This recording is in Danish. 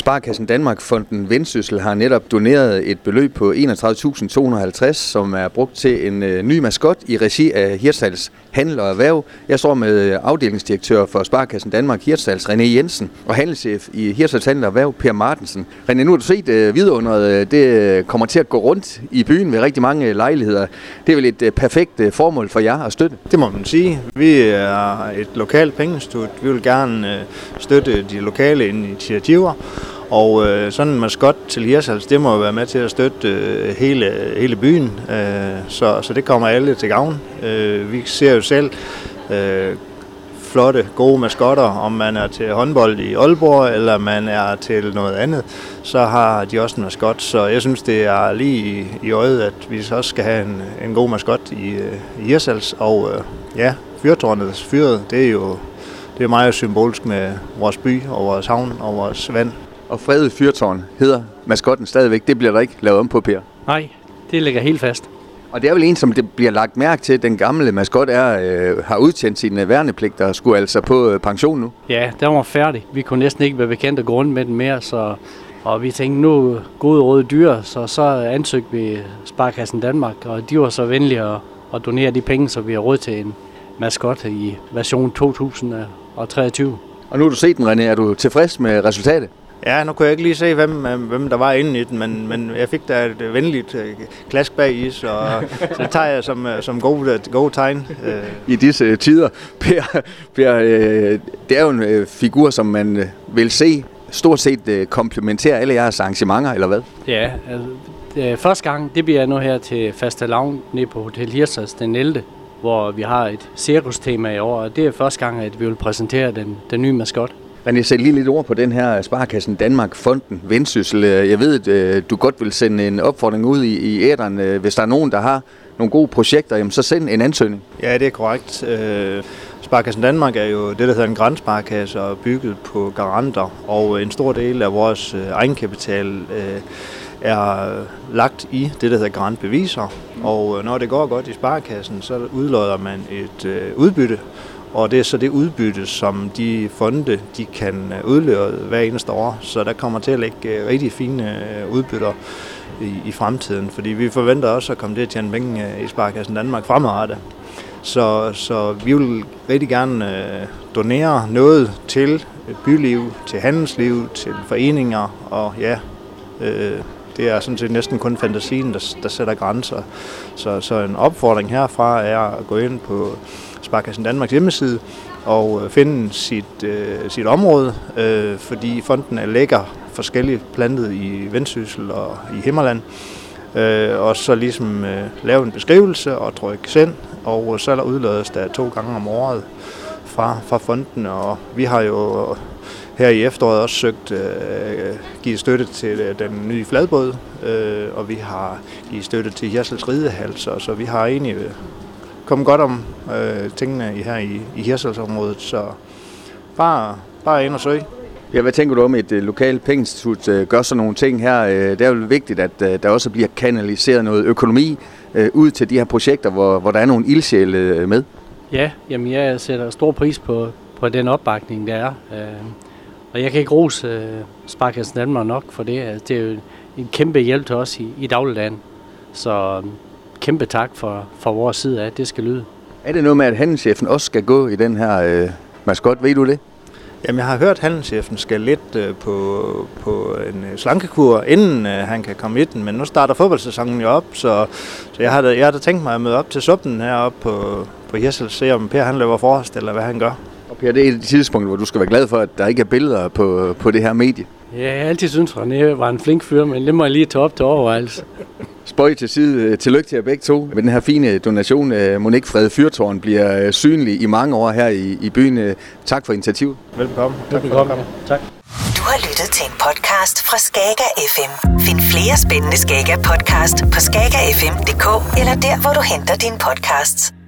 Sparekassen Danmark-fonden Vendsyssel har netop doneret et beløb på 31.250, som er brugt til en ny maskot i regi af Hirtshals Handel og Erhverv. Jeg står med afdelingsdirektør for Sparekassen Danmark Hirtshals, René Jensen, og handelschef i Hirtshals Handel og Erhverv, Per Mortensen. René, nu har du set vidunderet, det kommer til at gå rundt i byen ved rigtig mange lejligheder. Det er vel et perfekt formål for jer at støtte? Det må man sige. Vi er et lokalt pengeinstitut. Vi vil gerne støtte de lokale initiativer. Og sådan en maskot til Hirtshals, det må jo være med til at støtte hele byen, så det kommer alle til gavn. Vi ser jo selv flotte, gode maskotter, om man er til håndbold i Aalborg, eller man er til noget andet, så har de også en maskot. Så jeg synes, det er lige i øjet, at vi også skal have en god maskot i Hirtshals. Og ja, fyrtårnet, det er jo... Det er meget symbolsk med vores by og vores havn og vores vand. Og Frede Fyrtårn hedder maskotten stadigvæk. Det bliver der ikke lavet om på, Per. Nej, det ligger helt fast. Og det er vel en, som det bliver lagt mærke til. Den gamle maskot har udtjent sine værnepligter og skulle altså på pension nu. Ja, den var færdig. Vi kunne næsten ikke være bekendt og gå rundt med den mere. Og vi tænkte, nu gode røde dyr, så ansøgte vi Sparekassen Danmark. Og de var så venlige at donere de penge, så vi har råd til en maskot i version 2023. Og nu har du set den, René. Er du tilfreds med resultatet? Ja, nu kunne jeg ikke lige se, hvem der var inde i den, men jeg fik da et venligt klask bag i, så tager jeg som god tegn. I disse tider, Per, det er jo en figur, som man vil se stort set komplementere alle jeres arrangementer, eller hvad? Ja, første gang, det bliver nu her til fastelavn nede på Hotel Hirtshals den 11., hvor vi har et cirkustema i år, og det er første gang, at vi vil præsentere den nye maskot. René, sæt lige lidt ord på den her Sparekassen Danmark-fonden Vendsyssel. Jeg ved, at du godt vil sende en opfordring ud i æderen. Hvis der er nogen, der har nogle gode projekter, jamen, så send en ansøgning. Ja, det er korrekt. Sparekassen Danmark er jo det, der hedder en grænsparkasse, og bygget på garanter, og en stor del af vores egenkapital er lagt i det, der hedder garantbeviser. Og når det går godt i sparekassen, så udlodder man et udbytte. Og det er så det udbytte, som de fonde de kan udløse hver eneste år. Så der kommer til at ligge rigtig fine udbytter i fremtiden. Fordi vi forventer også at komme til at tjene penge i Sparekassen Danmark fremadrettet. Så vi vil rigtig gerne donere noget til byliv, til handelsliv, til foreninger og ja... Det er sådan set næsten kun fantasien, der sætter grænser. Så en opfordring herfra er at gå ind på Sparekassen Danmarks hjemmeside og finde sit område, fordi fondene ligger forskelligt plantet i Vendsyssel og i Himmerland. Og så ligesom lave en beskrivelse og trykke send, og så udlades der 2 gange om året fra fondene. Og vi har jo... Her i efteråret også søgt give støtte til den nye fladbåd, og vi har givet støtte til Hirtshals ridehalser, så vi har egentlig kommet godt om tingene her i Hirtshals-området, så bare ind og søg. Ja, hvad tænker du om, et lokalt pengeinstitut gør sådan nogle ting her? Det er jo vigtigt, at der også bliver kanaliseret noget økonomi ud til de her projekter, hvor der er nogle ildsjæle med. Ja, jamen jeg sætter stor pris på den opbakning, der er. Og jeg kan ikke rose Sparekassen Danmark nok for det. Altså, det er jo en kæmpe hjælp til os i dagligdagen. Så kæmpe tak for vores side af, det skal lyde. Er det noget med, at handelschefen også skal gå i den her maskot? Ved du det? Jamen, jeg har hørt, at handelschefen skal lidt på en slankekur, inden han kan komme i den. Men nu starter fodboldsæsonen jo op, så jeg har da tænkt mig at møde op til suppen heroppe på Hirtshals, se om Per han løber forrest, eller hvad han gør. Ja, det er et tidspunkt, hvor du skal være glad for, at der ikke er billeder på det her medie. Ja, jeg har altid syntes, at René var en flink fyr, men det må jeg lige tage op til overvejelse. Spøj til side. Tillykke til jer begge to. Med den her fine donation, Monique Frede Fyrtårn bliver synlig i mange år her i byen. Tak for initiativet. Velkommen. Tak. Du har lyttet til en podcast fra Skaga FM. Find flere spændende Skaga podcast på skagafm.dk eller der, hvor du henter dine podcasts.